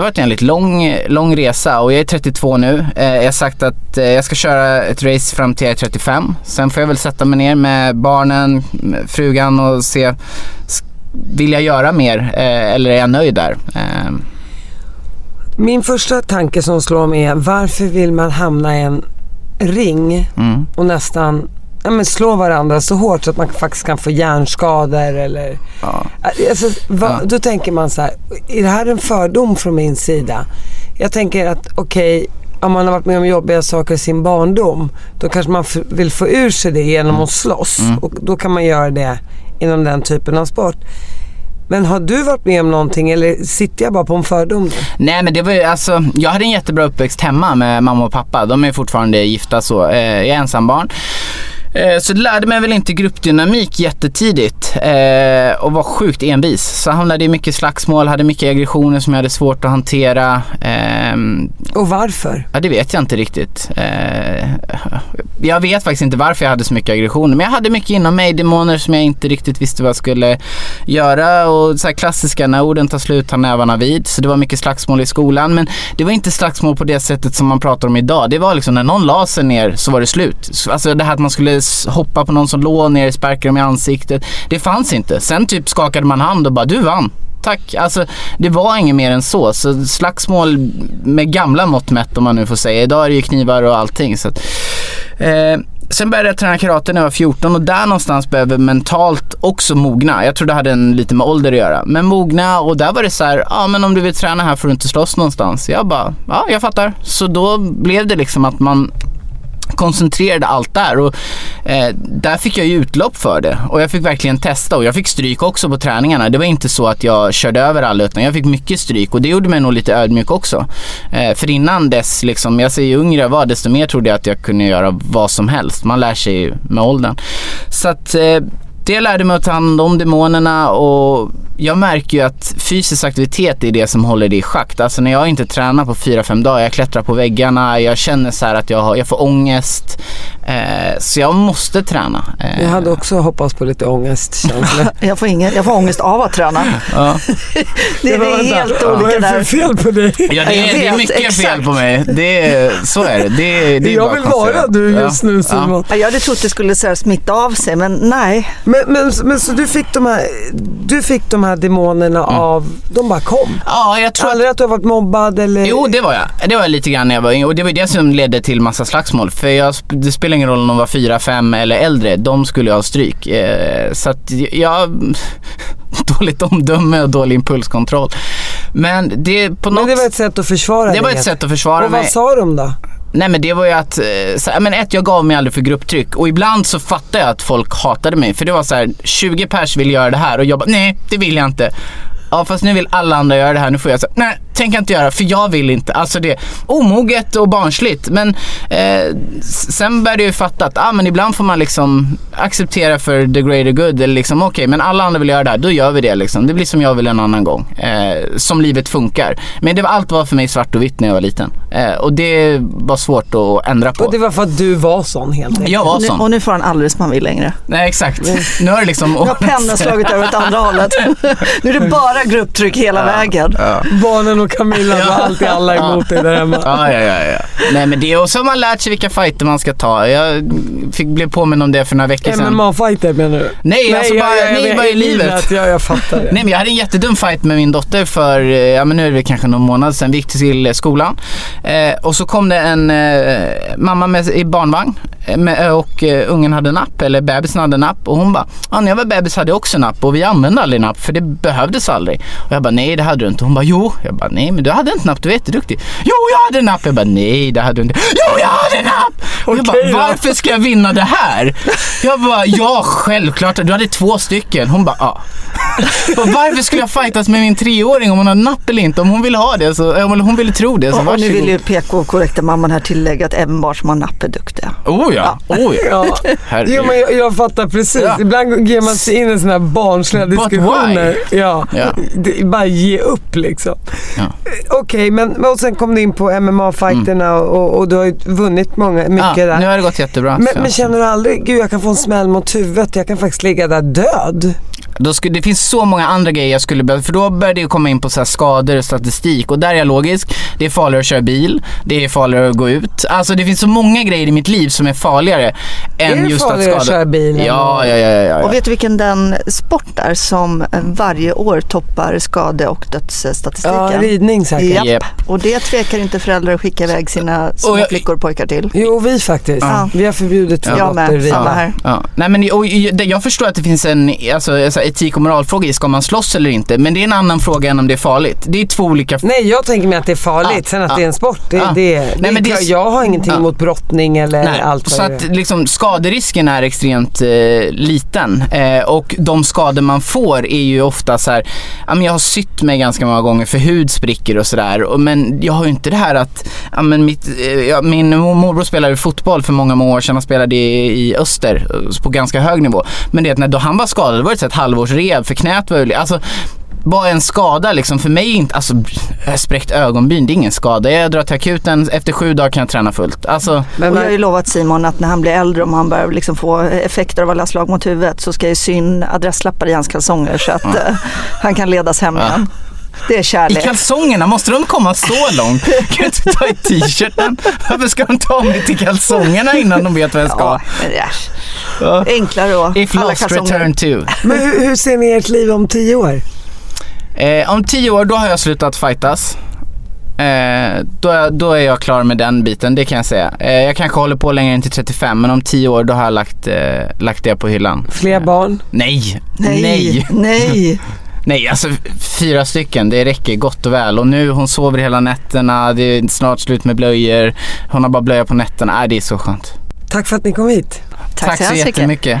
varit en lite lång resa, och jag är 32 nu. Jag har sagt att jag ska köra ett race fram till jag är 35. Sen får jag väl sätta mig ner med barnen, med frugan, och se, vill jag göra mer eller är jag nöjd där? Min första tanke som slår mig är, varför vill man hamna i en ring och nästan slå varandra så hårt så att man faktiskt kan få hjärnskador eller... Ja. Alltså, då tänker man så här, är det här en fördom från min sida? Jag tänker att okej, om man har varit med om jobbiga saker i sin barndom, då kanske man vill få ur sig det genom att slåss, och då kan man göra det inom den typen av sport. Men har du varit med om någonting, eller sitter jag bara på en fördom? Nej, men det var ju, alltså, jag hade en jättebra uppväxt hemma med mamma och pappa. De är fortfarande gifta, så jag är ensambarn. Så det lärde mig väl inte gruppdynamik jättetidigt, och var sjukt envis. Så hamnade i mycket slagsmål, hade mycket aggressioner som jag hade svårt att hantera. Och varför? Ja, det vet jag inte riktigt. Jag vet faktiskt inte varför jag hade så mycket aggressioner, men jag hade mycket inom mig, demoner som jag inte riktigt visste vad jag skulle göra. Och så här klassiska, när orden tar slut har nävarna vid. Så det var mycket slagsmål i skolan, men det var inte slagsmål på det sättet som man pratar om idag. Det var liksom när någon la sig ner så var det slut. Alltså det här att man skulle hoppa på någon som låg ner, sparkar dem i ansiktet. Det fanns inte. Sen typ skakade man hand och bara, du vann. Tack. Alltså, det var inget mer än så. Så slagsmål med gamla mått mätt, om man nu får säga. Idag är det ju knivar och allting. Så att, sen började jag träna karate när jag var 14, och där någonstans behöver mentalt också mogna. Jag tror det hade lite med ålder att göra. Men mogna, och där var det så här, men om du vill träna här får du inte slåss någonstans. Jag bara, jag fattar. Så då blev det liksom att man koncentrerade allt där, och där fick jag ju utlopp för det, och jag fick verkligen testa, och jag fick stryk också på träningarna. Det var inte så att jag körde över alla, utan jag fick mycket stryk, och det gjorde mig nog lite ödmjuk också, för innan dess liksom, jag säger ju yngre jag var, desto mer trodde jag att jag kunde göra vad som helst. Man lär sig ju med åldern, så att det lärde mig att ta hand om demonerna, och jag märker ju att fysisk aktivitet är det som håller det i schack. Alltså när jag inte tränar på 4-5 dagar, jag klättrar på väggarna, jag känner så här att jag får ångest, så jag måste träna. Jag hade också hoppats på lite ångest. Jag får ångest av att träna. Ja. Det är helt olika där. Vad är det fel på dig? Ja, det är mycket exakt. Fel på mig. Så är det. Det är jag vill vara du just nu, Simon. Ja. Jag hade trott det skulle så här smitta av sig, men nej. Men så du fick de här demonerna av, de bara kom. Ja, jag tror aldrig att du har varit mobbad eller... Jo, det var jag. Det var lite grann när jag var yngre, och det var det som ledde till massa slagsmål. För det spelar ingen roll om de var 4, 5 eller äldre, de skulle ha stryk. Så att jag... dåligt omdöme och dålig impulskontroll. Men det på något... Men det var ett sätt att försvara dig. Det var ett sätt att försvara mig. Och vad sa de då? Nej, men det var ju att jag gav mig aldrig för grupptryck, och ibland så fattade jag att folk hatade mig, för det var så här 20 pers vill göra det här, och jag bara, nej, det vill jag inte. Ja, fast nu vill alla andra göra det här, nu får jag säga nej, tänker jag inte göra, för jag vill inte. Alltså det är omoget och barnsligt. Men sen började jag ju fatta att men ibland får man liksom acceptera för the greater good. Eller liksom okej, men alla andra vill göra det här, då gör vi det liksom. Det blir som jag vill en annan gång. Som livet funkar. Men det var allt var för mig svart och vitt när jag var liten. Och det var svårt att ändra på. Och det var för att du var sån helt enkelt. Jag var sån. Och nu får han aldrig som han vill längre. Nej, exakt. Nu har det liksom... Nu har pennan slagit över ett andra hållet. Nu är det bara grupptryck hela vägen. Ja. Barnen och Camilla var alltid alla emot dig där hemma. Ja. Nej, men det är också man lärt sig vilka fighter man ska ta. Jag blev påminn om det för några veckor sedan. MMA-fighter menar du? Nej, alltså bara i livet. Jag fattar det. Nej, men jag hade en jättedum fight med min dotter för, nu är det kanske någon månad sedan. Vi gick till skolan. Och så kom det en mamma i barnvagn. Och ungen hade napp, eller bebisen hade napp. Och hon bara, när jag var bebis hade jag också napp. Och vi använde aldrig napp, för det behövdes aldrig. Och jag bara, nej det hade du inte. Hon bara, jo. Jag bara, nej men du hade inte napp, du är jätteduktig. Jo, jag hade napp. Jag bara, nej det hade du inte. Jo, jag hade napp. Och jag bara, varför ska jag vinna det här? Jag bara, ja självklart, du hade 2 stycken. Hon bara, ja. Varför skulle jag fightas med min 3-åring om hon har napp eller inte? Om hon vill ha det, så, om hon vill tro det så varsågod. Och nu vill ju PK-korrekta mamman här tillägga att även barn som har napp är duktiga. Oh ja. Jo, men jag fattar precis. Ja. Ibland ger man sig in i såna här barnsliga diskussioner. Ja. Det, bara ge upp liksom. Ja. Okej, men sen kom du in på MMA-fighterna och du har ju vunnit mycket där. Nu har det gått jättebra. Men känner du aldrig, gud jag kan få en smäll mot huvudet, jag kan faktiskt ligga där död? Det finns så många andra grejer jag skulle behöva. För då började jag komma in på så här skador och statistik. Och där är jag logisk. Det är farligare att köra bil. Det är farligare att gå ut. Alltså det finns så många grejer i mitt liv som är farligare än just att skada. Är det farligare att köra bil? Ja. Och vet du vilken den sport är som varje år toppar skade- och dödsstatistiken? Ja, ridning säkert. Japp. Och det tvekar inte föräldrar att skicka iväg sina flickor och pojkar till. Jo, vi faktiskt. Ja. Vi har förbjudit här. Ja. Nej, men jag förstår att det finns en etik- och moralfråga i, ska man slåss eller inte? Men det är en annan fråga än om det är farligt. Det är två olika... Nej, jag tänker mig att det är farligt. Sen att det är en sport. Jag har ingenting mot brottning eller allt. Så att liksom, skaderisken är extremt liten. Och de skador man får är ju ofta så här... jag har sytt mig ganska många gånger för hudsprickor och sådär. Men jag har ju inte det här att... min morbror spelade fotboll för många år sedan. Han spelade i Öster på ganska hög nivå. Men det när han var skadad var det så att halvårsrev för knät var ulig. Alltså bara en skada liksom, för mig inte, alltså spräckt ögonbryn, det är ingen skada. Jag drar till akuten, efter 7 dagar kan jag träna fullt. Alltså, men jag har ju lovat Simon att när han blir äldre, om han börjar liksom få effekter av alla slag mot huvudet, så ska jag syn adresslappar i hans kalsonger så att han kan ledas hem igen. Det är kärlek. I kalsongerna måste de komma så långt. Kan du inte ta i t-shirten? Varför ska de ta mig till kalsongerna innan de vet vad jag ska? Ja. Enklare då. If lost, return to. Men hur ser ni ert liv om 10 år? Om 10 år, då har jag slutat fightas. Då är jag klar med den biten, det kan jag säga. Jag kanske håller på längre än till 35, men om 10 år då har jag lagt det på hyllan. Fler barn? Nej. Nej, alltså 4 stycken, det räcker gott och väl. Och nu, hon sover hela nätterna, det är snart slut med blöjor. Hon har bara blöjor på nätterna, det är så skönt. Tack för att ni kom hit. Tack så jättemycket.